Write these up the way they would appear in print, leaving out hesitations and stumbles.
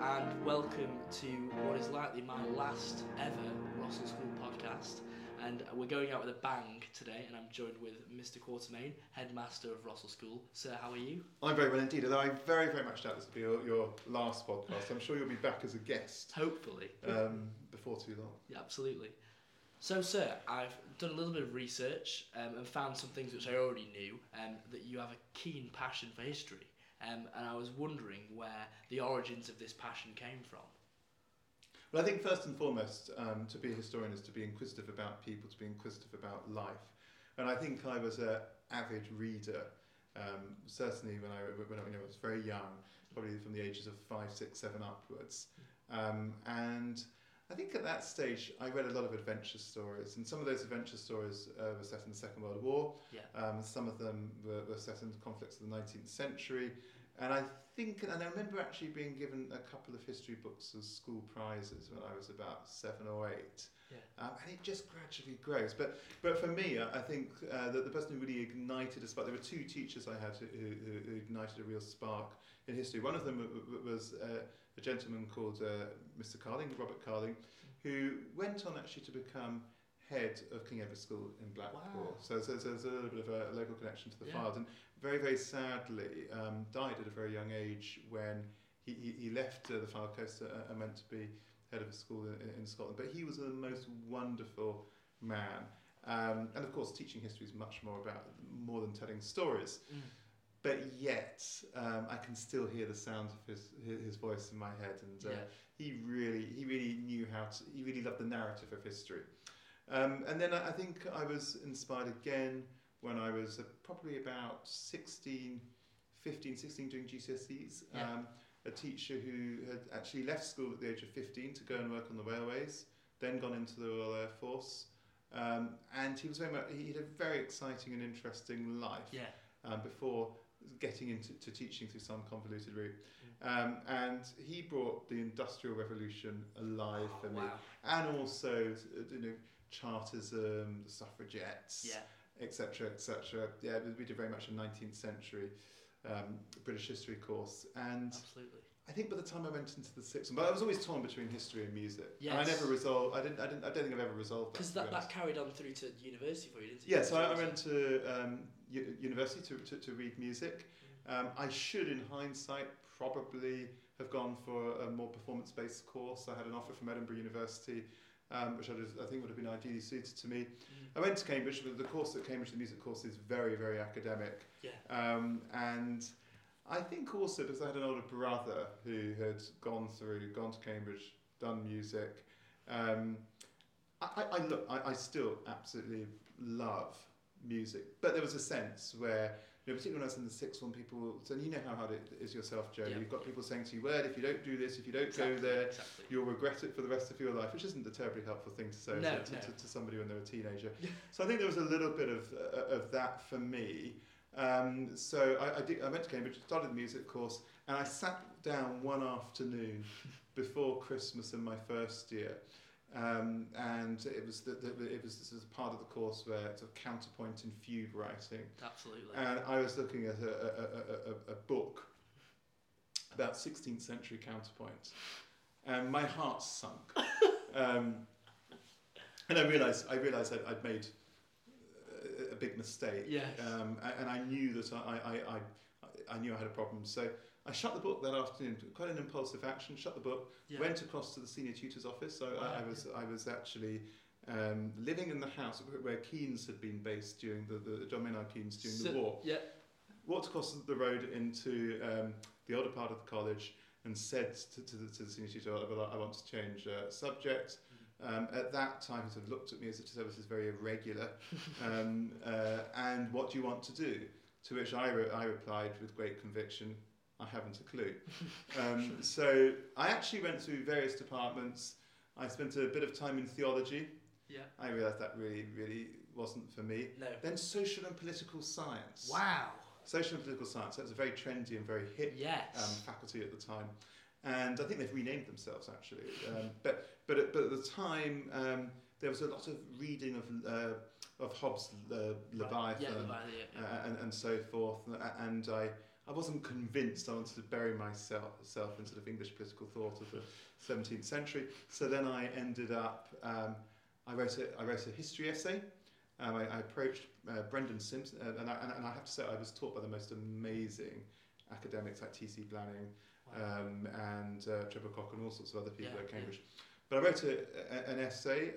and welcome to what is likely my last ever Rossall School podcast. And we're going out with a bang today, and I'm joined with Mr. Quartermain, headmaster of Rossall School. Sir, how are you? I'm very well indeed, although I very, very much doubt this will be your last podcast. I'm sure you'll be back as a guest. Hopefully. Before too long. Yeah, absolutely. So, sir, I've done a little bit of research and found some things which I already knew, that you have a keen passion for history, and I was wondering where the origins of this passion came from. Well, I think first and foremost, to be a historian is to be inquisitive about people, to be inquisitive about life. And I think I was an avid reader, certainly when I was very young, probably from the ages of 5, 6, 7 upwards. And I think at that stage, I read a lot of adventure stories, and some of those adventure stories were set in the Second World War. Yeah. Some of them were set in the conflicts of the 19th century. And I remember actually being given a couple of history books as school prizes when I was about 7 or 8. Yeah. And it just gradually grows. But for me, I think that the person who really ignited a spark, there were two teachers I had who ignited a real spark in history. One of them was a gentleman called Mr. Carling, Robert Carling, who went on actually to become head of King Edward School in Blackpool. Wow. So there's a little bit of a local connection to the Fylde. And very, very sadly, died at a very young age when he left the Fylde Coast and went to be head of a school in Scotland. But he was the most wonderful man. And of course, teaching history is much more than telling stories. Mm. But yet, I can still hear the sound of his voice in my head. And he really knew he really loved the narrative of history. And then I think I was inspired again when I was probably about 15, 16, doing GCSEs. Yeah. A teacher who had actually left school at the age of 15 to go and work on the railways, then gone into the Royal Air Force. And he had a very exciting and interesting life before getting into teaching through some convoluted route. And he brought the Industrial Revolution alive for me. And also, Chartism, the suffragettes, etc., etc. Yeah, we did very much a 19th century British history course. And absolutely. I think by the time I went into the 6th, but I was always torn between history and music. Yes. And I never resolved. I don't think I've ever resolved that. Because that carried on through to university for you, didn't it? Yeah. So I went to university to read music. I should, in hindsight, probably have gone for a more performance-based course. I had an offer from Edinburgh University, which I think would have been ideally suited to me. I went to Cambridge, but the course at Cambridge, the music course, is very, very academic. Yeah. And I think also because I had an older brother who had gone to Cambridge, done music. I still absolutely love music, but there was a sense where, particularly when I was in the 6th one, people said, you know how hard it is yourself, Joe. Yeah. You've got people saying to you, well, if you don't do this, if you don't go there, you'll regret it for the rest of your life, which isn't a terribly helpful thing to say to somebody when they're a teenager. So I think there was a little bit of that for me. So I went to Cambridge, started the music course, and I sat down one afternoon before Christmas in my first year. And it was this was part of the course where it's sort of counterpoint and fugue writing. Absolutely. And I was looking at a book about 16th century counterpoint, and my heart sunk. And I realised I'd made a big mistake. Yes. And I knew that I knew I had a problem. So I shut the book that afternoon, quite an impulsive action, shut the book, went across to the senior tutor's office. So I was actually living in the house where Keynes had been based during the John Maynard Keynes the war. Yeah. Walked across the road into the older part of the college and said to the senior tutor, I want to change subject. At that time, he sort of looked at me as if to say, this is very irregular. And what do you want to do? To which I replied with great conviction, I haven't a clue. So I actually went through various departments. I spent a bit of time in theology. Yeah. I realised that really, really wasn't for me. No. Then social and political science. Wow. Social and political science. That was a very trendy and very hip faculty at the time. And I think they've renamed themselves, actually. But at the time, there was a lot of reading of Hobbes' Leviathan and so forth. And I I wasn't convinced I wanted to bury myself in sort of English political thought of the 17th century. So then I ended up, I wrote a history essay. I approached Brendan Simpson, and I have to say I was taught by the most amazing academics like T.C. Blanning, wow, and Trevor Cock and all sorts of other people at Cambridge. Yeah. But I wrote an essay,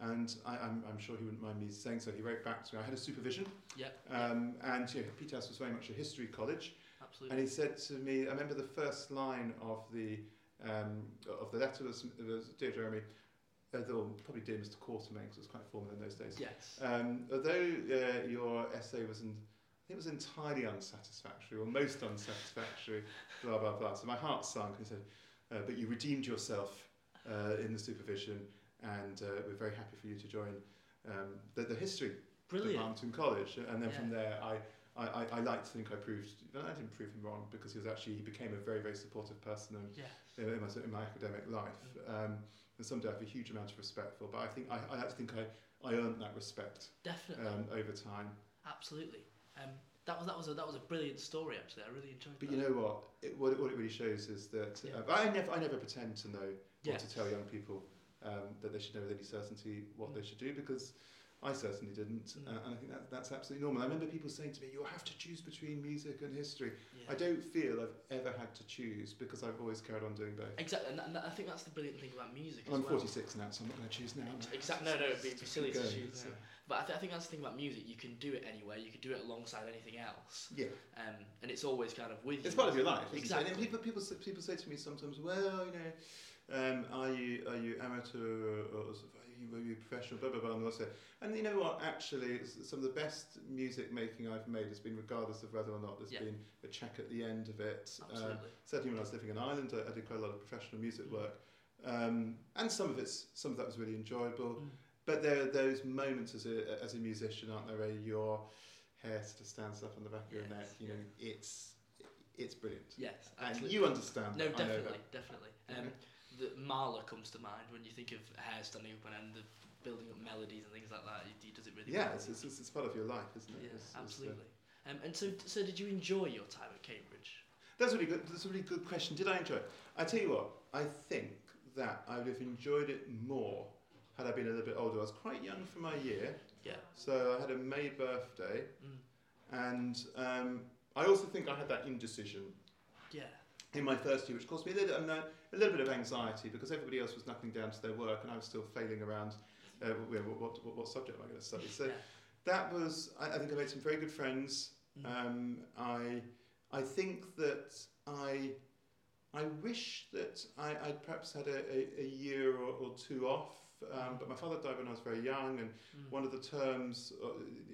and I'm sure he wouldn't mind me saying so. He wrote back to me. I had a supervision, and Peterhouse was very much a history college. Absolutely. And he said to me, I remember the first line of the letter was "Dear Jeremy," probably "Dear Mr. Quartermain," because it was quite formal in those days. Yes. Although your essay was it was entirely unsatisfactory, or most unsatisfactory, blah, blah, blah. So my heart sunk, and he said, but you redeemed yourself in the supervision, and we're very happy for you to join the history department in college. And then from there, I like to think I didn't prove him wrong, because he became a very, very supportive person in my academic life. And someday I have a huge amount of respect for, but I like to think I earned that respect. Definitely. Over time. Absolutely. That was a brilliant story, actually. I really enjoyed that. But you know what? What it really shows is that I never pretend to know or to tell young people that they should know with any certainty what they should do, because I certainly didn't, and I think that's absolutely normal. I remember people saying to me, "You have to choose between music and history." Yeah. I don't feel I've ever had to choose, because I've always carried on doing both. Exactly, and I think that's the brilliant thing about music. I'm 46 now, so I'm not going to choose now. Exactly, no, it'd be silly to choose. Yeah. But I think that's the thing about music. You can do it anywhere. You can do it alongside anything else. Yeah. And it's always kind of with you. It's part of your life. Exactly. And people say to me sometimes, "Well, you know, are you amateur or were you professional?" Blah blah blah. And all that. And you know what? Actually, some of the best music making I've made has been regardless of whether or not there's been a check at the end of it. Absolutely. Certainly, when I was living in Ireland, I did quite a lot of professional music work, and some of that was really enjoyable. Mm. But there are those moments as a musician, aren't there, where your hair sort of stands up on the back of your neck. You know, it's brilliant. Yes, absolutely. And you understand. No, definitely. The Mahler comes to mind when you think of hair standing up and the building up melodies and things like that. He does it really well. Yeah, it's part of your life, isn't it? Yes, absolutely. So did you enjoy your time at Cambridge? That's a really good question. Did I enjoy it? I tell you what, I think that I would have enjoyed it more had I been a little bit older. I was quite young for my year. Yeah. So I had a May birthday, and I also think I had that indecision. Yeah. In my first year, which caused me a little bit of anxiety, because everybody else was knuckling down to their work and I was still failing around what subject am I going to study. So that was, I think I made some very good friends. I think that I wish that I'd perhaps had a year or two off, but my father died when I was very young, and one of the terms,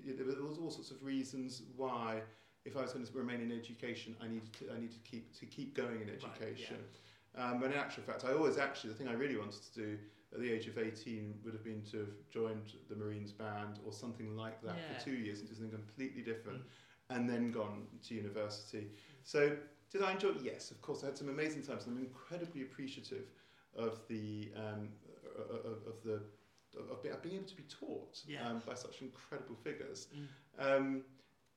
there was all sorts of reasons why, if I was going to remain in education, I needed to keep going in education. Right, yeah. And in actual fact, the thing I really wanted to do at the age of 18 would have been to have joined the Marines band or something like that for 2 years and do something completely different, and then gone to university. So did I enjoy it? Yes, of course. I had some amazing times, and I'm incredibly appreciative of being able to be taught by such incredible figures.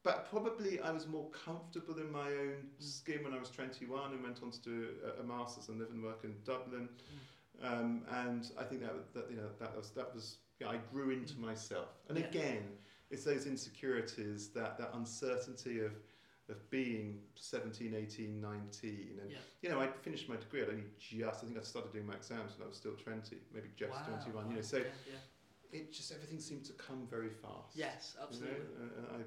But probably I was more comfortable in my own skin when I was 21 and went on to do a master's and live and work in Dublin, and I think that was I grew into myself. And again, it's those insecurities, that uncertainty of being 17, 18, 19, and I finished my degree. I think I started doing my exams when I was still 20, maybe just 21. You know, so it just everything seemed to come very fast. Yes, absolutely. You know? And I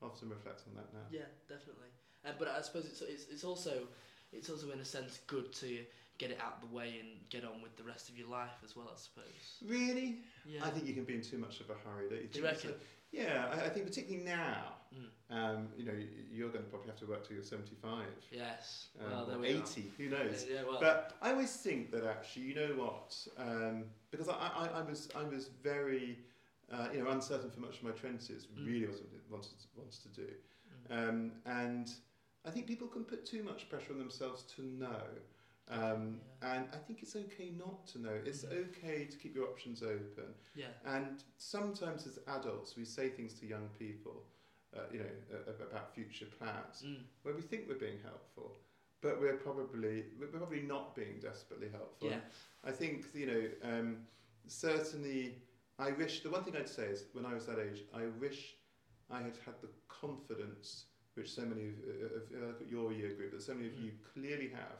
often reflect on that now. Yeah, definitely. But I suppose it's also in a sense good to get it out of the way and get on with the rest of your life as well, I suppose. Really? Yeah. I think you can be in too much of a hurry, don't you? Do you reckon? So, yeah, I think particularly now, you're going to probably have to work till you're 75. Yes. Well, there we 80, are. Who knows? Yeah, well. But I always think that actually, you know what? Because I was very uncertain for much of my 20s, really wasn't what I wanted to do. And I think people can put too much pressure on themselves to know. And I think it's okay not to know. It's okay to keep your options open. Yeah. And sometimes as adults, we say things to young people about future plans, where we think we're being helpful, but we're probably not being desperately helpful. Yeah. I think, certainly I wish, the one thing I'd say is when I was that age, I wish I had had the confidence which so many of your year group, that so many of you clearly have,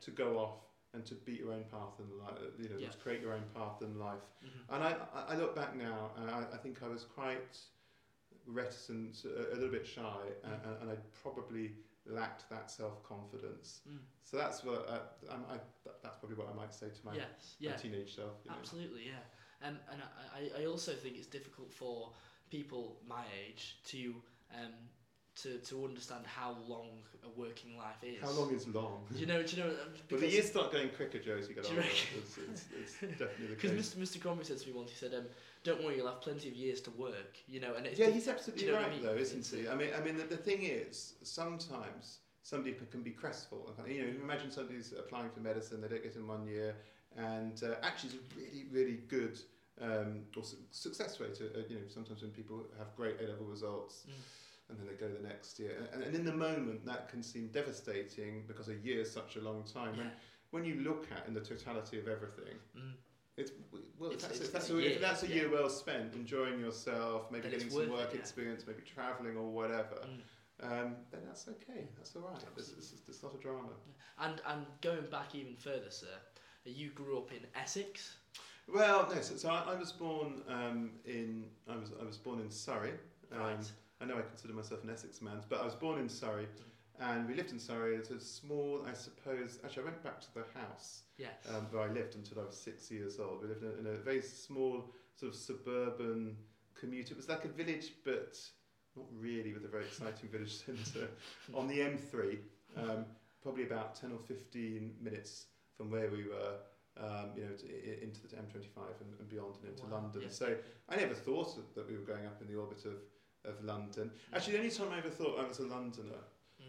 to go off and to beat your own path in life, to create your own path in life. Mm-hmm. And I look back now, and I think I was quite reticent, a little bit shy, and I probably lacked that self-confidence. Mm. So that's what that's probably what I might say to my, my teenage self. Absolutely, yeah. And I also think it's difficult for people my age to understand how long a working life is. How long is long? Do you know? But the years start going quicker, Joe, as you get older. It's definitely the case. Because Mr. Quartermain said to me once, he said, "Don't worry, you'll have plenty of years to work." And it's he's absolutely right, though, isn't he? I mean, the thing is, sometimes somebody can be crestful. You imagine somebody's applying for medicine, they don't get in 1 year, and actually, it's a really, really good or success rate. Sometimes when people have great A-level results. Mm. And then they go the next year. And in the moment, that can seem devastating because a year is such a long time. Yeah. When you look at in the totality of everything, if that's a year well spent, enjoying yourself, maybe getting some work experience, maybe travelling or whatever, then that's okay, that's all right. It's not a drama. Yeah. And going back even further, sir, you grew up in Essex? Well, no, so I was born in Surrey. Right. I know I consider myself an Essex man, but I was born in Surrey, and we lived in Surrey. It's a small, I suppose. Actually, I went back to the house where I lived until I was 6 years old. We lived in a very small sort of suburban commute. It was like a village, but not really, with a very exciting village centre on the M3, probably about 10 or 15 minutes from where we were. Into the M25 and beyond, and into London. Yeah. So I never thought that we were going up in the orbit of London. Actually, the only time I ever thought I was a Londoner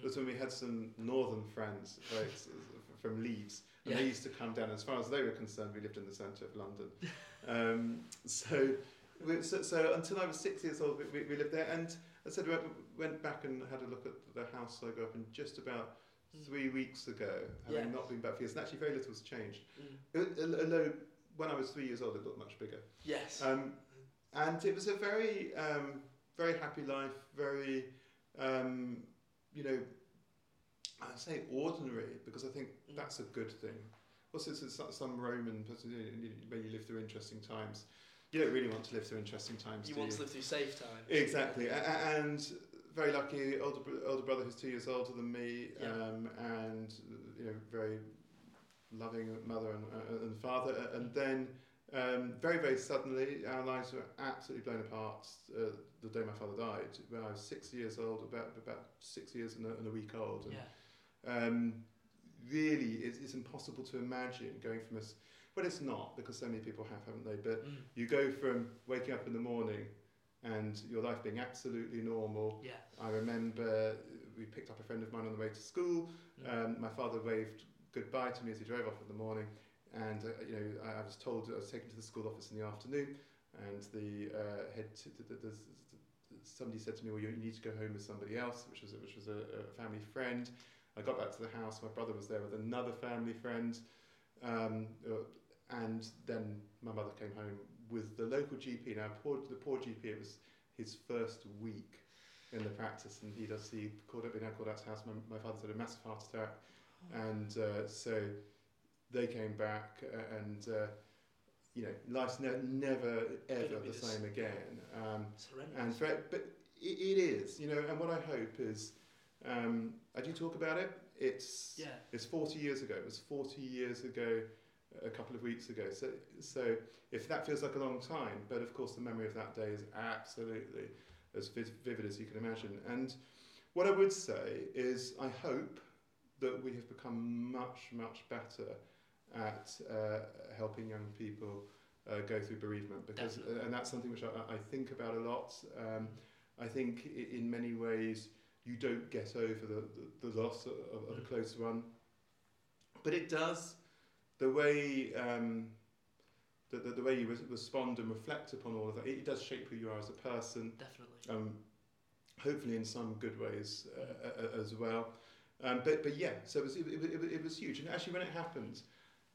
was when we had some northern friends from Leeds, and they used to come down. As far as they were concerned, we lived in the centre of London. So until I was 6 years old, we lived there. And I said, I went back and had a look at the house I grew up in just about 3 weeks ago, having not been back for years. And actually, very little has changed. Although, when I was 3 years old, it looked much bigger. Yes. And it was a very... very happy life, very, I'd say ordinary, because I think that's a good thing. Also, it's some Roman person, when you live through interesting times, you don't really want to live through interesting times. You want to live through safe times. Exactly, and very lucky, older brother who's 2 years older than me, and very loving mother and father, and then. Very, very suddenly, our lives were absolutely blown apart the day my father died, when I was 6 years old, about 6 years and a week old. And, really, it's impossible to imagine going from this. Well, it's not, because so many people haven't they? But you go from waking up in the morning and your life being absolutely normal. Yeah. I remember we picked up a friend of mine on the way to school. My father waved goodbye to me as he drove off in the morning. And I was told I was taken to the school office in the afternoon, and the head. Somebody said to me, "Well, you need to go home with somebody else," which was a family friend. I got back to the house. My brother was there with another family friend, and then my mother came home with the local GP. Now, the poor GP. It was his first week in the practice, and he called up. We now called out to the house. My father's had a massive heart attack, and so. They came back, and life's never ever the same again. It's horrendous. But it is, And what I hope is, I do talk about it. It's 40 years ago. It was 40 years ago, a couple of weeks ago. So if that feels like a long time, but of course the memory of that day is absolutely as vivid as you can imagine. And what I would say is, I hope that we have become much, much better at helping young people go through bereavement, because and that's something which I think about a lot. I think in many ways you don't get over the loss of a close one, but it does. The way the way you respond and reflect upon all of that, it does shape who you are as a person. Definitely. hopefully in some good ways as well. But yeah, so it was huge. And actually, when it happened,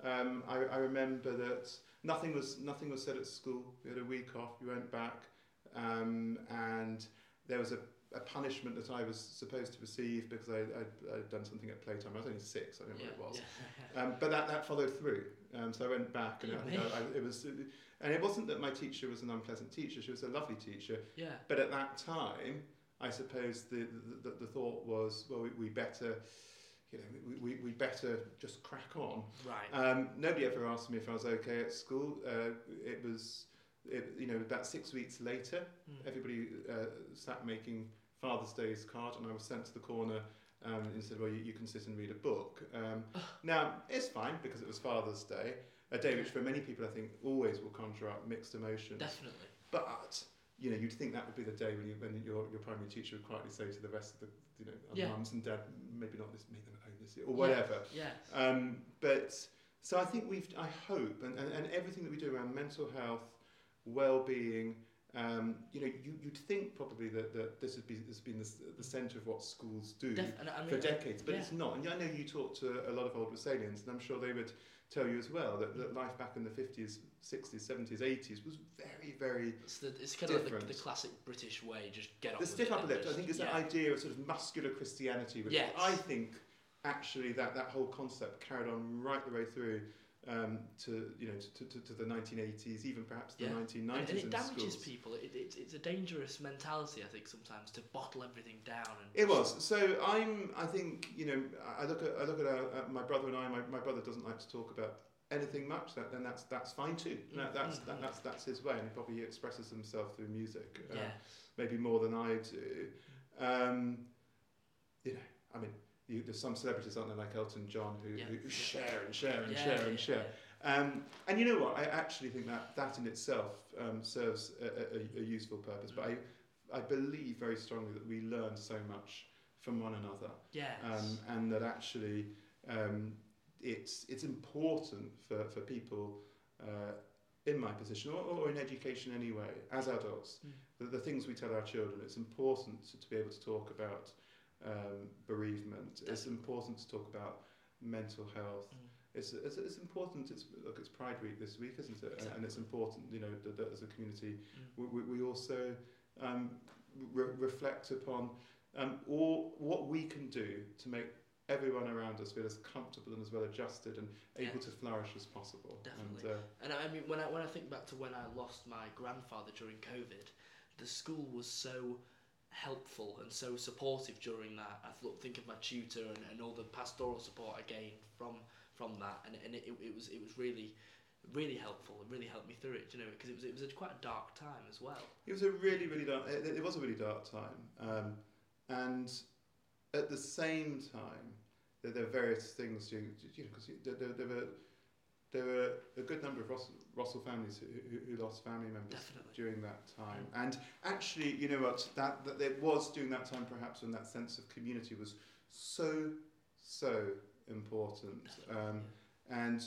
I remember that nothing was said at school. We had a week off. We went back, and there was a punishment that I was supposed to receive because I'd done something at playtime. I was only 6. I don't know what it was, but that followed through. So I went back, and it wasn't that my teacher was an unpleasant teacher. She was a lovely teacher. Yeah. But at that time, I suppose the thought was, well, we better, we better just crack on. Right. Nobody ever asked me if I was okay at school. It was, about 6 weeks later, everybody sat making Father's Day's card, and I was sent to the corner and said, well, you can sit and read a book. Now, it's fine, because it was Father's Day, a day which for many people, I think, always will conjure up mixed emotions. Definitely. But you'd think that would be the day when your primary teacher would quietly say to the rest of the, mums and dad, maybe not this, make them own this year, or whatever. Yes. But so I think I hope, and everything that we do around mental health, well-being, you'd think probably that this has been the centre of what schools do for decades, but it's not. And I know you talk to a lot of old Rossallians, and I'm sure they would tell you as well that life back in the 50s, 60s, 70s, 80s was very, very it's kind different. Of like the classic British way, just get up the stiff upper lip. I think it's that idea of sort of muscular Christianity, which I think actually that whole concept carried on right the way through to the 1980s, even perhaps the 1990s. And it damages people. It's a dangerous mentality, I think, sometimes to bottle everything down. So I look at my brother and I. My brother doesn't like to talk about anything much. Then that's fine too. That's his way, and he probably expresses himself through music, maybe more than I do. There's some celebrities, aren't there, like Elton John, who share. And you know what? I actually think that in itself serves a useful purpose. But I believe very strongly that we learn so much from one another. Yes. And that actually it's important for people in my position or in education anyway, as adults, that the things we tell our children, it's important to be able to talk about bereavement. Definitely. It's important to talk about mental health. It's important. It's Pride Week this week, isn't it? Exactly. And it's important, that as a community, we also reflect upon all what we can do to make everyone around us feel as comfortable and as well adjusted and able to flourish as possible. Definitely. And I mean, when I think back to when I lost my grandfather during COVID, the school was so helpful and so supportive during that. I think of my tutor and all the pastoral support I gained from that, and it was really helpful. It really helped me through it, because it was quite a dark time as well. It was a really dark. It was a really dark time, and at the same time, there are various things because there were a good number of Rossall families who lost family members. Definitely. During that time. And actually, you know what, that there was during that time perhaps when that sense of community was so important. And,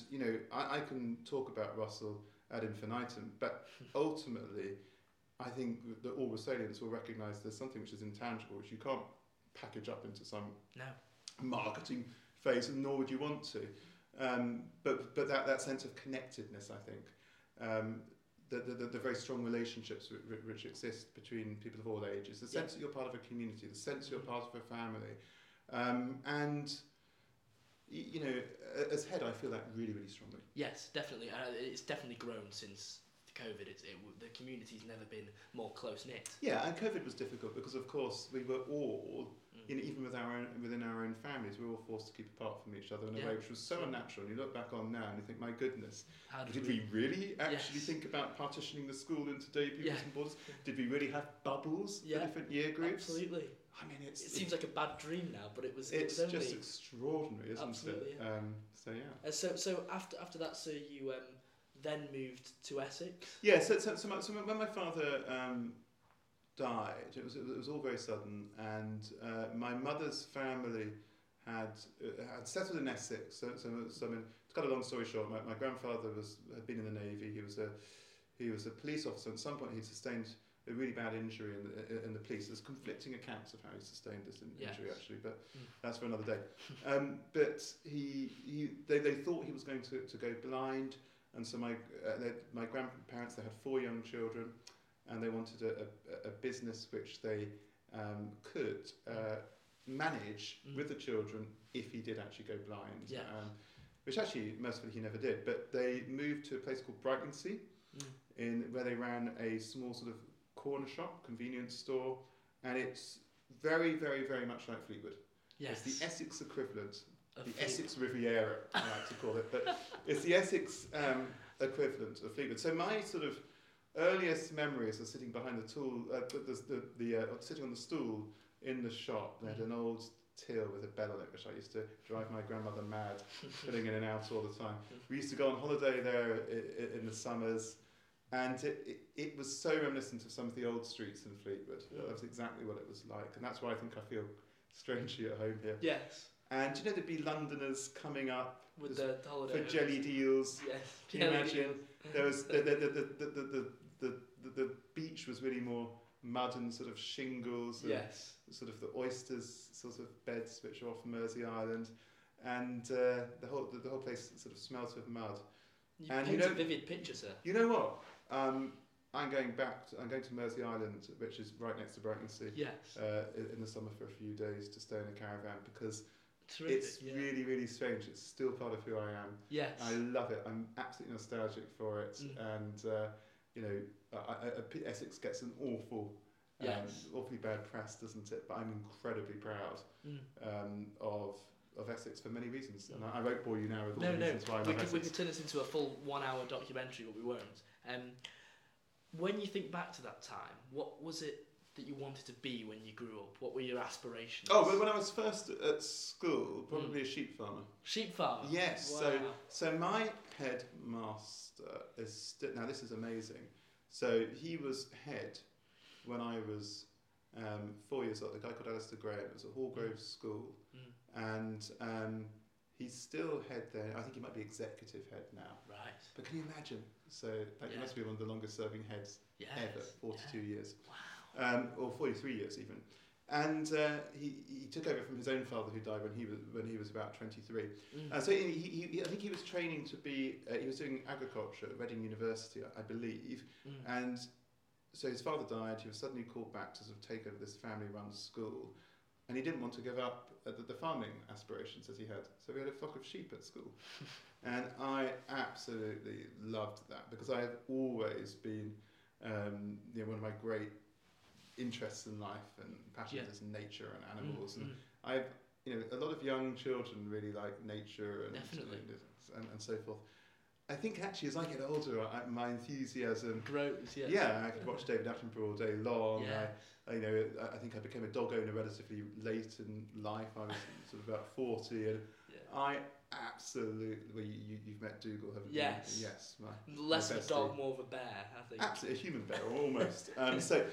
I can talk about Rossall ad infinitum, but ultimately I think that all Rossallians will recognise there's something which is intangible, which you can't package up into some marketing phase, and nor would you want to. But that sense of connectedness, I think, the very strong relationships which exist between people of all ages, the sense that you're part of a community, the sense you're part of a family, and as head, I feel that really strongly. Yes, definitely. It's definitely grown since COVID. The community's never been more close knit. Yeah, and COVID was difficult because, of course, we were all. Even within our own families, we were all forced to keep apart from each other in a way which was so unnatural. And you look back on now and you think, my goodness, did we really actually think about partitioning the school into day pupils and boarders? Did we really have bubbles for different year groups? Absolutely. I mean, it seems like a bad dream now, but it was. It's just extraordinary, isn't it? Yeah. After that, so you then moved to Essex. Yeah. So when my father died. It was all very sudden, and my mother's family had settled in Essex. So I mean, to cut a long story short, my grandfather had been in the Navy. He was a police officer. At some point, he sustained a really bad injury in the police. There's conflicting accounts of how he sustained this injury, actually, but that's for another day. But they thought he was going to go blind, and so my grandparents, they had 4 young children, and they wanted a business which they could manage with the children if he did actually go blind, which actually, mercifully, he never did. But they moved to a place called Brightlingsea, where they ran a small sort of corner shop, convenience store, and it's very, very, very much like Fleetwood. Yes. It's the Essex equivalent, Essex Riviera, I like to call it, but it's the Essex equivalent of Fleetwood. So my sort of earliest memories of sitting behind the tool, sitting on the stool in the shop. They had an old till with a bell on it, which I used to drive my grandmother mad, putting in and out all the time. We used to go on holiday there in the summers, and it was so reminiscent of some of the old streets in Fleetwood. Yeah. That's exactly what it was like, and that's why I think I feel strangely at home here. Yes. And you know, there'd be Londoners coming up with the holiday for jelly deals. Yes. Can you imagine? There was the beach was really more mud and sort of shingles. And sort of the oysters sort of beds which are off Mersey Island, and the whole place sort of smelt of mud. You paint a vivid picture, sir. You know what? I'm going to Mersey Island, which is right next to Brightlingsea. Yes. In the summer for a few days to stay in a caravan, because it's really, really strange. It's still part of who I am. Yes. I love it. I'm absolutely nostalgic for it, and Essex gets an awfully bad press, doesn't it? But I'm incredibly proud of Essex for many reasons, and I won't bore you now with all the reasons why. We could turn this into a full 1-hour documentary, but we won't. When you think back to that time, what was it that you wanted to be when you grew up? What were your aspirations? Oh, well, when I was first at school, probably a sheep farmer. Sheep farmer? Yes. Wow. So my headmaster is now this is amazing. So he was head when I was 4 years old. A guy called Alistair Graham. It was at Hallgrove School, and he's still head there. I think he might be executive head now. Right. But can you imagine? So he must be one of the longest serving heads ever, 42 years. Wow. Or 43 years even, and he took over from his own father, who died when he was about 23. So he I think he was training to be he was doing agriculture at Reading University, I believe, and so his father died. He was suddenly called back to sort of take over this family-run school, and he didn't want to give up the farming aspirations that he had. So we had a flock of sheep at school, and I absolutely loved that, because I have always been one of my great interests in life and passions is nature and animals, and a lot of young children really like nature and so forth. I think actually as I get older, my enthusiasm grows. I could watch David Attenborough all day long. I think I became a dog owner relatively late in life. I was sort of about 40, and I absolutely. Well, you've met Dougal, haven't you? Yes. Less of a dog, more of a bear, I think. Absolutely, a human bear, almost. So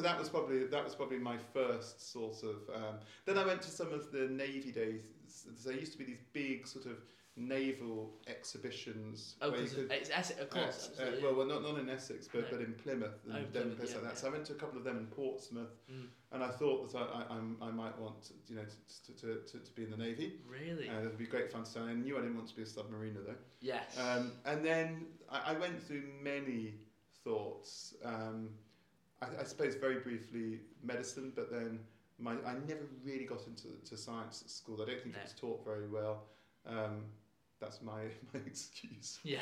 that was probably my first sort of. Then I went to some of the Navy days. There used to be these big sort of naval exhibitions. Oh, because it's Essex, of course. Well, not in Essex, but in Plymouth and Devon, places like that. So I went to a couple of them in Portsmouth, and I thought that I might want to be in the Navy. Really? That would be great fun to do. I knew I didn't want to be a submariner though. Yes. And then I went through many thoughts. I suppose very briefly medicine, but then I never really got into science at school. I don't think it was taught very well. That's my excuse. Yeah.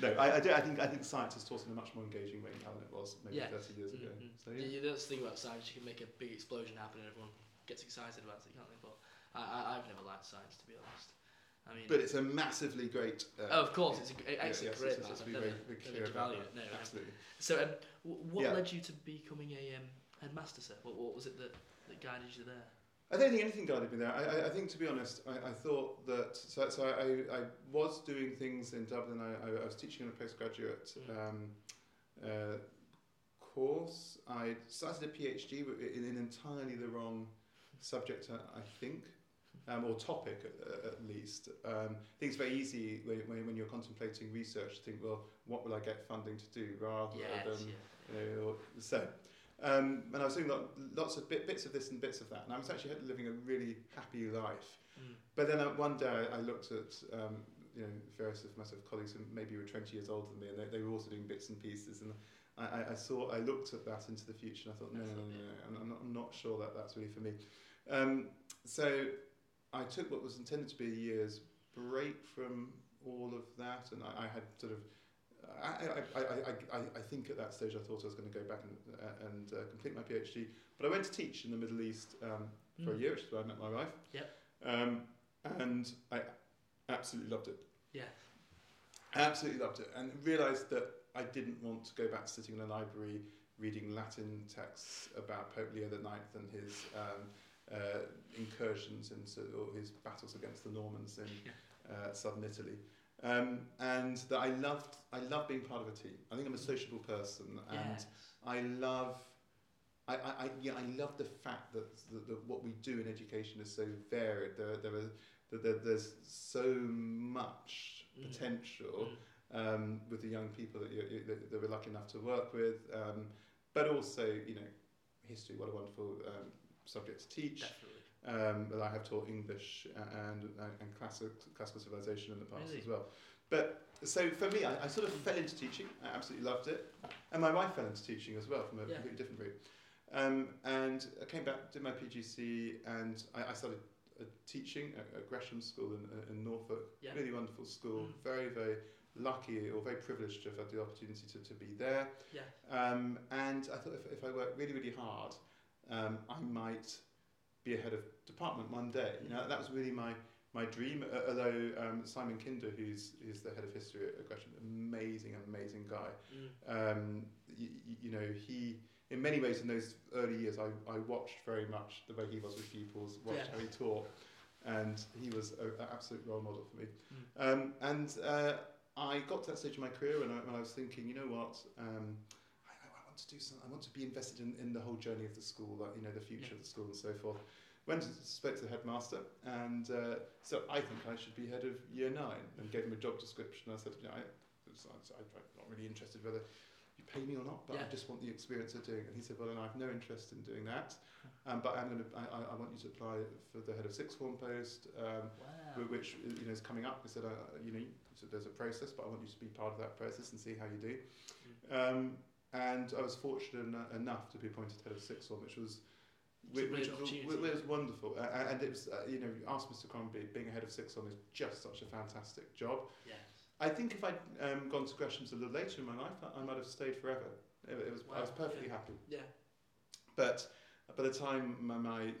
No, I think science is taught in a much more engaging way now than it was maybe 30 years ago. So, that's the thing about science. You can make a big explosion happen and everyone gets excited about it, can't they? But I've never liked science, to be honest. I mean, but it's a massively great. Of course, it's an excellent career. No, absolutely. So, what led you to becoming a headmaster, sir? What was it that guided you there? I don't think anything guided me there. I think, to be honest, I thought that... So I was doing things in Dublin. I was teaching on a postgraduate course. I started a PhD in entirely the wrong subject, I think. or topic at least. I think it's very easy when you're contemplating research to think, well, what will I get funding to do, rather than, you know, so. And I was doing lots of bits of this and bits of that, and I was actually living a really happy life. Mm. But then one day I looked at you know, various of my sort of colleagues who maybe were 20 years older than me, and they were also doing bits and pieces. And I looked at that into the future, and I thought, no, I'm not sure that's really for me. So I took what was intended to be a year's break from all of that, and I had sort of. I think at that stage I thought I was going to go back and complete my PhD, but I went to teach in the Middle East for a year, which is where I met my wife. Yep. And I absolutely loved it. Yeah. Absolutely loved it, and realised that I didn't want to go back to sitting in a library reading Latin texts about Pope Leo IX and his incursions or his battles against the Normans in southern Italy. And that I love being part of a team. I think I'm a sociable person, and I love the fact that what we do in education is so varied. There's so much potential with the young people that we're lucky enough to work with. But also, you know, history. What a wonderful subject to teach. Definitely. But I have taught English and classical civilization in the past as well. But so for me, I sort of fell into teaching. I absolutely loved it, and my wife fell into teaching as well from a completely different route. And I came back, did my PGC, and I started teaching at Gresham School in Norfolk. Yeah. Really wonderful school. Mm. Very, very lucky or very privileged to have had the opportunity to be there. Yeah. And I thought if I work really, really hard, I might be a head of department one day. You know, that was really my dream. Although Simon Kinder, who's the head of history at Gresham, amazing guy. Mm. You know, he in many ways in those early years, I watched very much the way he was with pupils, watched how he taught, and he was an absolute role model for me. Mm. And I got to that stage of my career when I was thinking, you know what. To do something, I want to be invested in the whole journey of the school, like, you know, the future of the school and so forth. Went and spoke to the headmaster, and so I think I should be head of Year 9, and gave him a job description. I said, you know, I'm not really interested whether you pay me or not, but I just want the experience of doing it. And he said, well, then I have no interest in doing that, but I want you to apply for the head of sixth form post, which, you know, is coming up. He said, you know, so there's a process, but I want you to be part of that process and see how you do. And I was fortunate enough to be appointed head of sixth form, which was wonderful. And it was, you know, you ask Mr. Crombie, being a head of sixth form is just such a fantastic job. Yes. I think if I'd gone to Gresham's a little later in my life, I might have stayed forever. It was I was perfectly happy. Yeah. But by the time my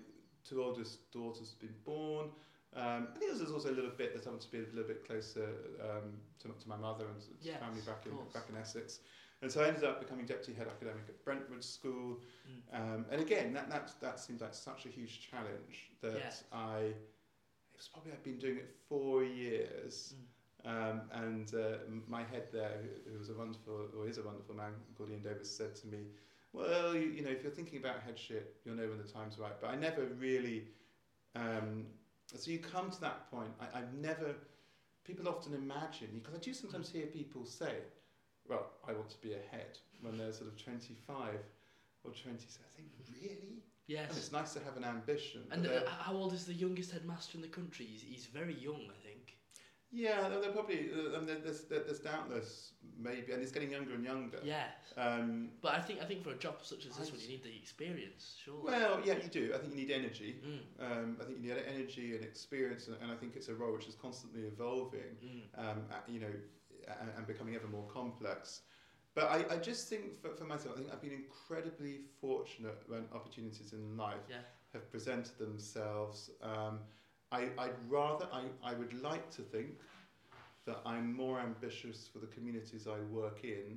two oldest daughters had been born, I think there's also a little bit that I wanted to be a little bit closer to my mother and family back in Essex. And so I ended up becoming deputy head academic at Brentwood School, and again that seemed like such a huge challenge that I'd been doing it 4 years, and my head there, who was is a wonderful man called Ian Davis, said to me, "Well, you know, if you're thinking about headship, you'll know when the time's right." But I never really. So you come to that point. I've never. People often imagine, because I do sometimes hear people say, well, I want to be a head when they're sort of 25 or 26. I think, really? Yes. And it's nice to have an ambition. And how old is the youngest headmaster in the country? He's very young, I think. Yeah, they're probably, there's doubtless maybe, and it's getting younger and younger. Yeah. But I think for a job such as this one, you need the experience, surely. Well, yeah, you do. I think you need energy. Mm. I think you need energy and experience, and I think it's a role which is constantly evolving, you know, and becoming ever more complex. But I just think for myself, I think I've been incredibly fortunate when opportunities in life have presented themselves. I would like to think that I'm more ambitious for the communities I work in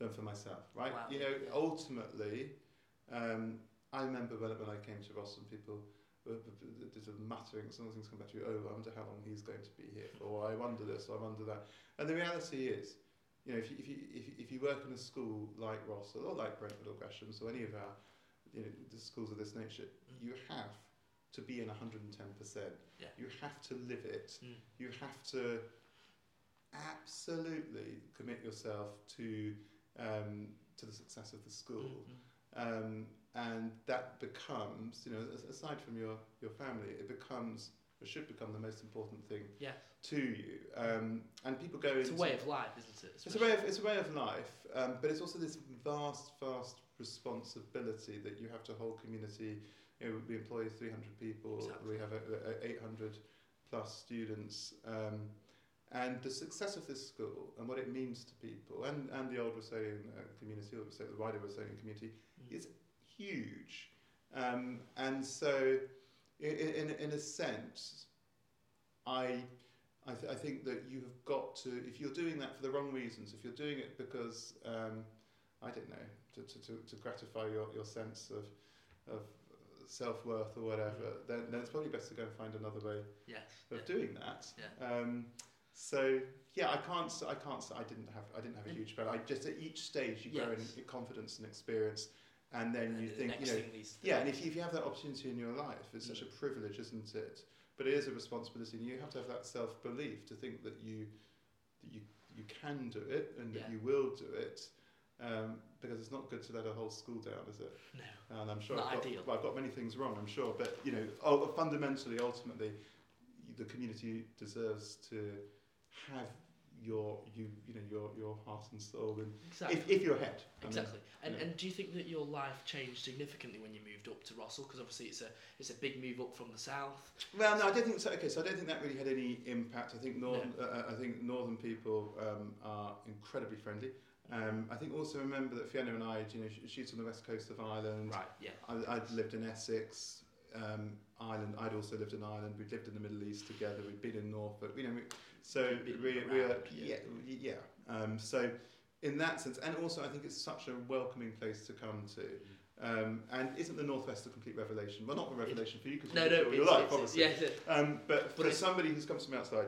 than for myself, right? Wow. You know, ultimately, I remember when I came to Ross and people did a muttering, some of the things come back to you, oh, I wonder how long he's going to be here, or I wonder this, or I wonder that. And the reality is, you know, if you work in a school like Ross or like Brentford or Gresham, so any of our, you know, the schools of this nature, you have to be in 110%. Yeah. You have to live it. Mm. You have to absolutely commit yourself to the success of the school. Mm-hmm. And that becomes, you know, aside from your family, it becomes, or should become, the most important thing to you. And people go into... It's a way of life, isn't it? Especially. It's a way of life, but it's also this vast responsibility that you have to whole community. You know, we employ 300 people, exactly. We have 800 plus students, and the success of this school and what it means to people, and the old Rossalian community, or the wider Rossalian community, is huge. And so, in a sense, I think that you have got to, if you're doing that for the wrong reasons, if you're doing it because, I don't know, to gratify your sense of self-worth or whatever, then it's probably best to go and find another way of doing that. Yeah. So yeah, I can't say I didn't have a huge plan. I just, at each stage you grow in confidence and experience, and then you think, you know, and if you have that opportunity in your life, it's such a privilege, isn't it? But it is a responsibility, and you have to have that self-belief to think that you can do it, and that you will do it, because it's not good to let a whole school down, is it? No. And I'm sure I've got many things wrong, I'm sure, but you know, fundamentally, ultimately, the community deserves to have your heart and soul, and if your head. And do you think that your life changed significantly when you moved up to Rossall? Because obviously it's a big move up from the south. Well, no, I don't think so. Okay, so I don't think that really had any impact. I think northern people are incredibly friendly. I think also remember that Fiona and I, you know, she's on the west coast of Ireland. Right. Yeah. I'd lived in Essex. Ireland. I'd also lived in Ireland. We'd lived in the Middle East together. We'd been in Norfolk. You know, we are. So, in that sense, and also I think it's such a welcoming place to come to. And isn't the Northwest a complete revelation? Well, not a revelation for you, because obviously. But for somebody who's comes from outside.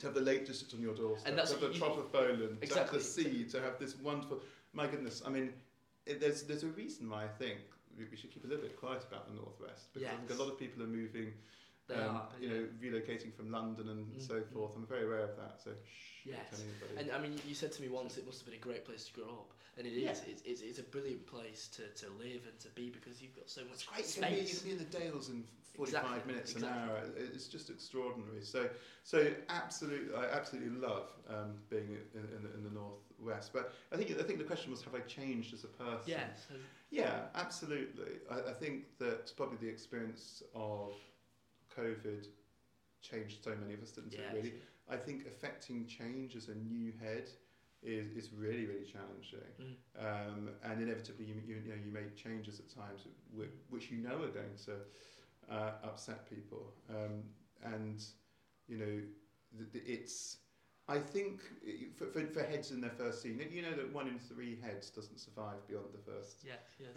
To have the Lake District on your doorstep, and that's to have the top of Bowland, to have the sea, to have this wonderful... My goodness, I mean, there's a reason why I think we should keep a little bit quiet about the Northwest, because I think a lot of people are moving, relocating from London and so forth. I'm very aware of that, so shh, don't tell anybody. And I mean, you said to me once it must have been a great place to grow up, and it is. It's a brilliant place to live and to be, because you've got so much space. You can be in the Dales in 45 minutes, an hour. It's just extraordinary. So absolutely, I absolutely love being in the Northwest. But I think the question was, have I changed as a person? Yes. Yeah, absolutely. I think that probably the experience of COVID changed so many of us, didn't it, really? I think affecting change as a new head is really, really challenging. And inevitably, you make changes at times which you know are going to upset people. And, you know, it's... I think for heads in their first season, you know that 1 in 3 heads doesn't survive beyond the first.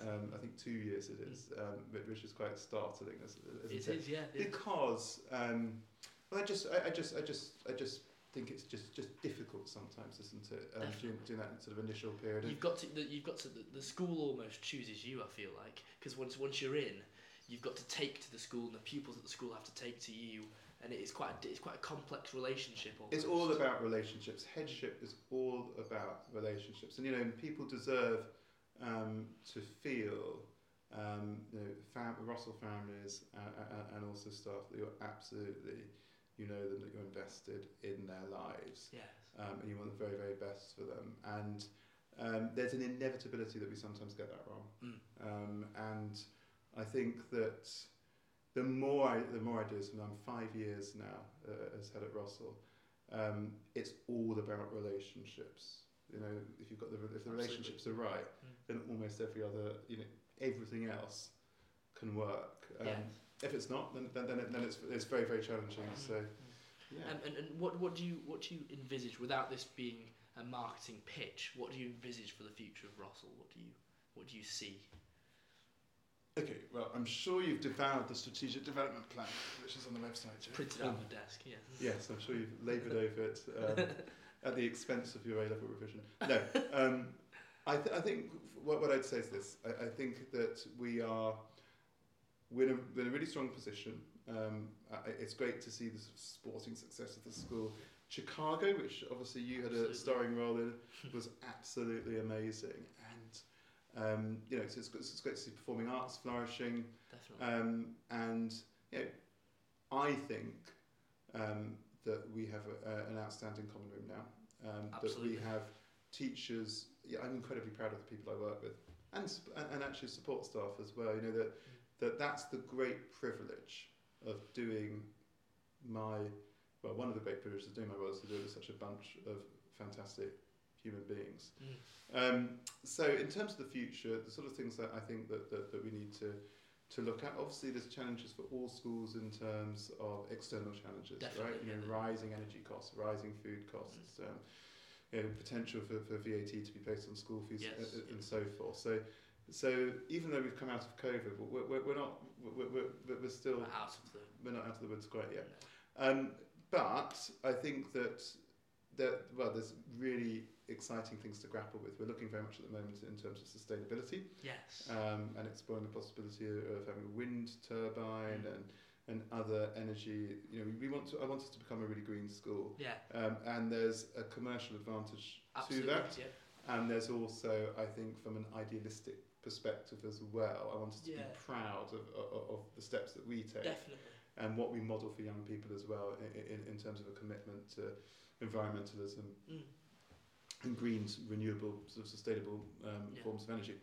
I think 2 years it is, which is quite startling. It is. Because I just think it's just difficult sometimes, isn't it? During that sort of initial period, the school almost chooses you. I feel like, because once you're in, you've got to take to the school, and the pupils at the school have to take to you. And it's quite a complex relationship. Almost. It's all about relationships. Headship is all about relationships, and you know people deserve to feel. You know, Rossall families and also staff that you're absolutely, you know them, that you're invested in their lives. Yes. And you want the very, very best for them. And there's an inevitability that we sometimes get that wrong. And I think that. The more I do this, and I'm 5 years now as head at Rossall, it's all about relationships. You know, if the relationships are right, then almost every other, you know, everything else can work. If it's not, then it's very, very challenging. So, yeah. And what do you envisage, without this being a marketing pitch? What do you envisage for the future of Rossall? What do you see? Okay, well, I'm sure you've devoured the strategic development plan, which is on the website. It's printed out on the desk, yes. Yes, I'm sure you've laboured over it at the expense of your A-level revision. No, I think what I'd say is this. I think that we are we're in a really strong position. It's great to see the sporting success of the school. Chicago, which obviously you had a starring role in, was absolutely amazing. And, you know, it's great to see performing arts flourishing. Definitely. And, you know, I think that we have an outstanding common room now. Absolutely. That we have teachers. Yeah, I'm incredibly proud of the people I work with. And actually support staff as well. You know, that's the great privilege of doing my... Well, one of the great privileges of doing my role is to do it with such a bunch of fantastic human beings. So in terms of the future, the sort of things that I think that we need to look at, obviously there's challenges for all schools in terms of external challenges, right? You know, rising energy costs, rising food costs, you know, potential for VAT to be placed on school fees, and so forth. So even though we've come out of COVID, we're not out of the woods quite yet. No. But I think that there's really exciting things to grapple with. We're looking very much at the moment in terms of sustainability. Yes. And exploring the possibility of having a wind turbine and other energy. You know, I want us to become a really green school. Yeah. And there's a commercial advantage to that. Yeah. And there's also, I think, from an idealistic perspective as well, I want us to be proud of the steps that we take. Definitely. And what we model for young people as well in terms of a commitment to environmentalism and green, renewable, sort of sustainable forms of energy.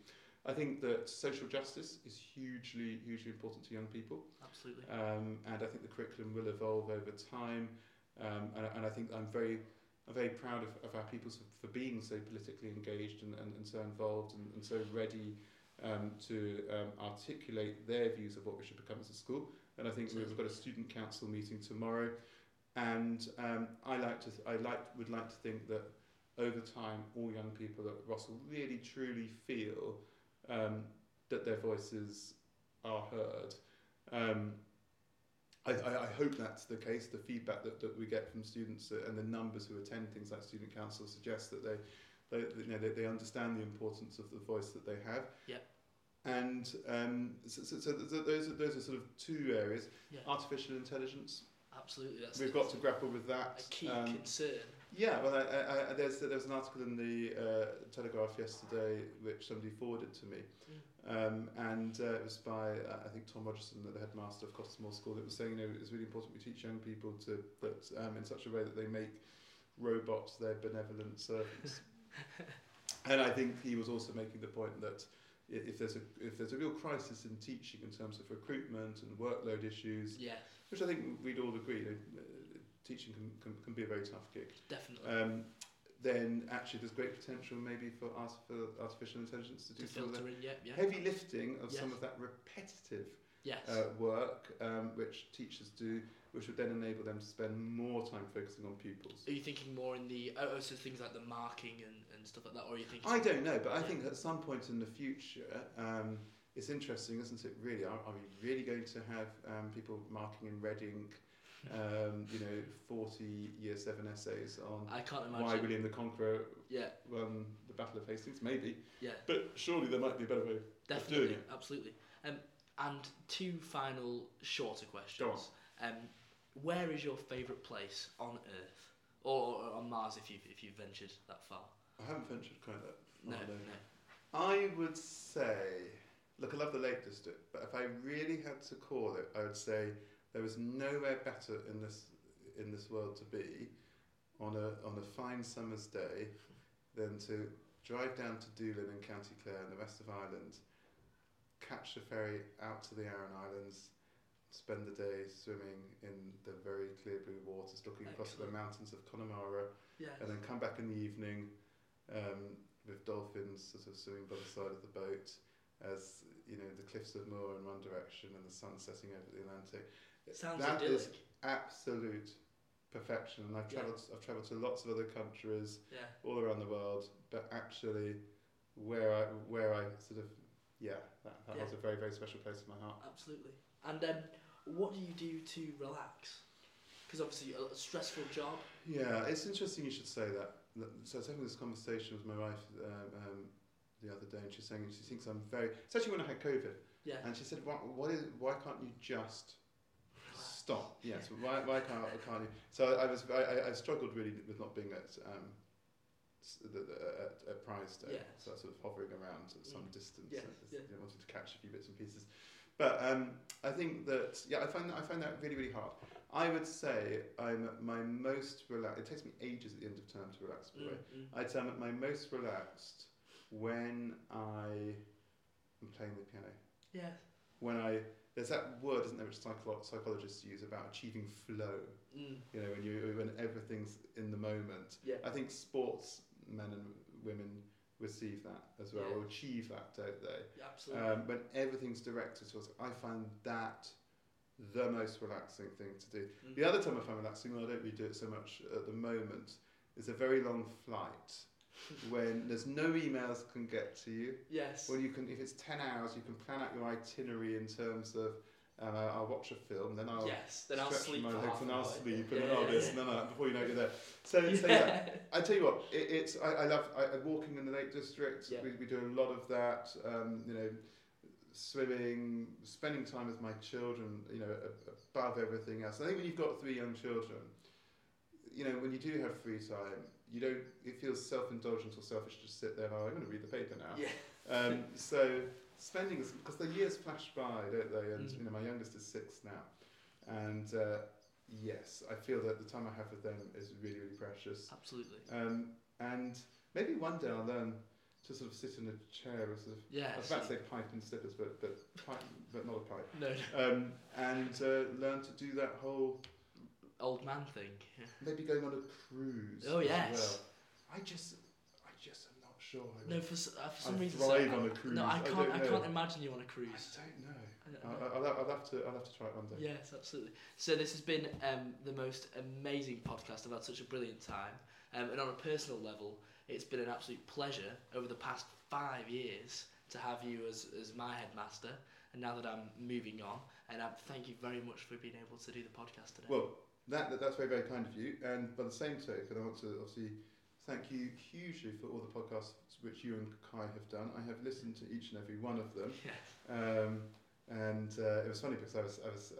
I think that social justice is hugely, hugely important to young people. Absolutely. And I think the curriculum will evolve over time. And I think I'm very proud of our pupils for being so politically engaged and so involved and so ready to articulate their views of what we should become as a school. And I think we've got a student council meeting tomorrow, and would like to think that over time, all young people at Rossall really truly feel that their voices are heard. I hope that's the case. The feedback that we get from students and the numbers who attend things like student council suggests that they understand the importance of the voice that they have. Yeah. And those are sort of two areas. Yeah. Artificial intelligence. Absolutely, we've got to grapple with that. A key concern. Yeah, well, there was an article in the Telegraph yesterday which somebody forwarded to me, and it was by I think Tom Rogerson, the headmaster of Cottesmore School, that was saying, you know, it's really important we teach young people in such a way that they make robots their benevolent servants. And I think he was also making the point that. If there's a real crisis in teaching in terms of recruitment and workload issues, which I think we'd all agree, you know, teaching can be a very tough gig. Definitely. Then actually there's great potential maybe for artificial intelligence to do some of the heavy lifting of some of that repetitive work which teachers do, which would then enable them to spend more time focusing on pupils. Are you thinking more in the so things like the marking and stuff like that, or are you thinking? I don't know, but I think at some point in the future, it's interesting, isn't it? Really, are we really going to have people marking in red ink, you know, 40 Year 7 essays on? I can't imagine why William the Conqueror won the Battle of Hastings. Maybe, but surely there might be a better way. Definitely, of doing it. Absolutely. And two final shorter questions. Go on. Where is your favourite place on Earth? Or on Mars, if you've ventured that far? I haven't ventured quite that far. No. I would say... Look, I love the Lake District, but if I really had to call it, I would say there is nowhere better in this world to be on a fine summer's day than to drive down to Doolin in County Clare in the west of Ireland, catch the ferry out to the Aran Islands, spend the day swimming in the very clear blue waters, looking across at the mountains of Connemara, and then come back in the evening with dolphins sort of swimming by the side of the boat, as you know, the cliffs of Moher in one direction and the sun setting over the Atlantic. Sounds idyllic. Is absolute perfection, and I've travelled to lots of other countries all around the world, but actually where I was a very, very special place in my heart. Absolutely. And then what do you do to relax? Because obviously a stressful job. Yeah, it's interesting you should say that. So I was having this conversation with my wife the other day, and she's saying she thinks I'm very... It's actually when I had COVID. Yeah. And she said, why can't you just stop? Yes. Yeah, so why can't you? So I struggled really with not being at Prize Day. Yeah. So I sort of hovering around at some distance. Yeah. I wanted to catch a few bits and pieces. But I think that, I find that really, really hard. I would say I'm at my most relaxed. It takes me ages at the end of term to relax, by the way. I'd say I'm at my most relaxed when I am playing the piano. Yeah. When there's that word, isn't there, which psychologists use about achieving flow. Mm. You know, when everything's in the moment. Yeah. I think sports men and women receive that as well, or achieve that, don't they? Absolutely. When everything's directed towards, I find that the most relaxing thing to do. Mm-hmm. The other time I find relaxing, well, I don't really do it so much at the moment, is a very long flight when there's no emails can get to you. Yes. Well, you can, if it's 10 hours, you can plan out your itinerary in terms of, I'll watch a film, then I'll sleep, and I'll sleep, and then I'll this, and then I'll, before you know it, you're there. So yeah, I tell you what, I love walking in the Lake District. Yeah. We do a lot of that. Swimming, spending time with my children, above everything else. I think when you've got three young children, when you do have free time, it feels self-indulgent or selfish to just sit there and I'm going to read the paper now. Yeah. So spending this, because the years flash by, don't they? And my youngest is 6 now, and yes, I feel that the time I have with them is really, really precious. Absolutely. And maybe one day I'll learn to sort of sit in a chair, or sort of, I was about to say pipe and slippers, but not a pipe. No. And learn to do that whole old man thing. Yeah. Maybe going on a cruise. Oh yes. As well. I just am not sure. For some reason, thrive on a cruise. No, I can't imagine you on a cruise. I don't know. I'll have to try it one day. Yes, absolutely. So this has been the most amazing podcast. I've had such a brilliant time, and on a personal level, it's been an absolute pleasure over the past 5 years to have you as my headmaster, and now that I'm moving on, and I thank you very much for being able to do the podcast today. Well, that's very, very kind of you, and by the same token, I want to obviously thank you hugely for all the podcasts which you and Kai have done. I have listened to each and every one of them, and it was funny because I was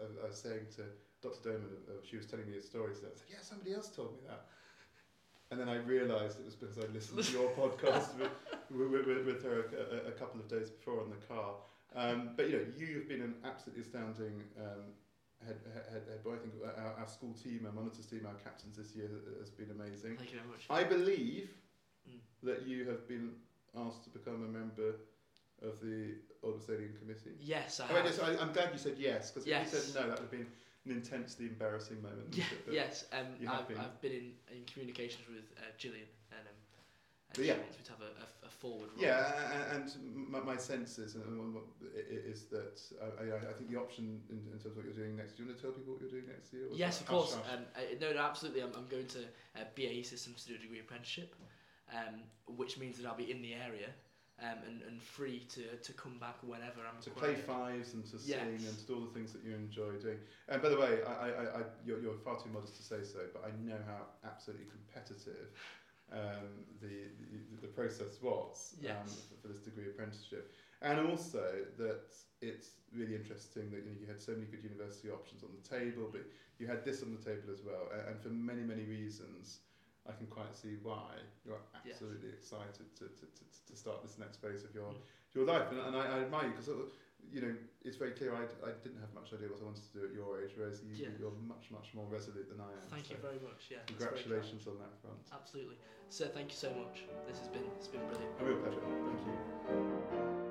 saying to Dr. Doman, she was telling me a story today, I said, somebody else told me that. And then I realised it was because I listened to your podcast with her a couple of days before on the car. But you've been an absolutely astounding head boy. I think our school team, our monitors team, our captains this year has been amazing. Thank you very much. I believe that you have been asked to become a member of the Oldbestonian Committee. Yes, I have. I'm glad you said yes, because if you said no, that would have been an intensely embarrassing moment. Yeah, yes, I've been in communications with Gillian, and she wants me to have a forward role. Yeah, and my sense is that I think the option in terms of what you're doing next. Do you want to tell people what you're doing next year? Yes, of course. No, absolutely. I'm going to BAE Systems to do a degree apprenticeship, which means that I'll be in the area. And free to come back whenever I'm to required. Play fives and to sing and to do all the things that you enjoy doing. And by the way, you're far too modest to say so, but I know how absolutely competitive the process was for this degree apprenticeship. And also that it's really interesting that you had so many good university options on the table, but you had this on the table as well. And for many, many reasons, I can quite see why you're absolutely excited to start this next phase of your life, and I admire you because it's very clear I didn't have much idea what I wanted to do at your age, whereas you're much more resolute than I am. Thank you very much. Yeah, congratulations on that front. Absolutely. So thank you so much. It's been brilliant. A real pleasure. Thank you.